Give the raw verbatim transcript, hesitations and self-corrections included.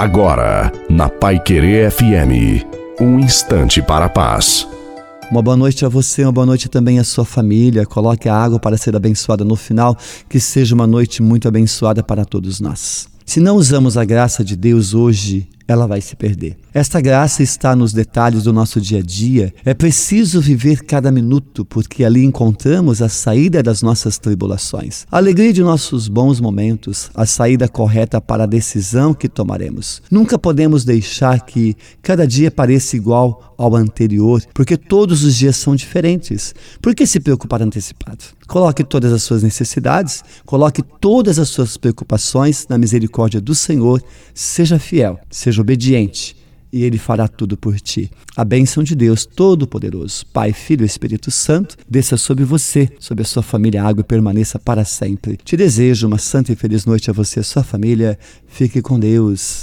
Agora, na Pai Querê F M, um instante para a paz. Uma boa noite a você, uma boa noite também à sua família. Coloque a água para ser abençoada no final, que seja uma noite muito abençoada para todos nós. Se não usamos a graça de Deus hoje, ela vai se perder. Esta graça está nos detalhes do nosso dia a dia. É preciso viver cada minuto, porque ali encontramos a saída das nossas tribulações, a alegria de nossos bons momentos, a saída correta para a decisão que tomaremos. Nunca podemos deixar que cada dia pareça igual ao anterior, porque todos os dias são diferentes. Por que se preocupar antecipado? Coloque todas as suas necessidades, coloque todas as suas preocupações na misericórdia do Senhor. Seja fiel, seja obediente, e Ele fará tudo por ti. A bênção de Deus Todo-Poderoso, Pai, Filho e Espírito Santo, desça sobre você, sobre a sua família, água, e permaneça para sempre. Te desejo uma santa e feliz noite a você e a sua família. Fique com Deus.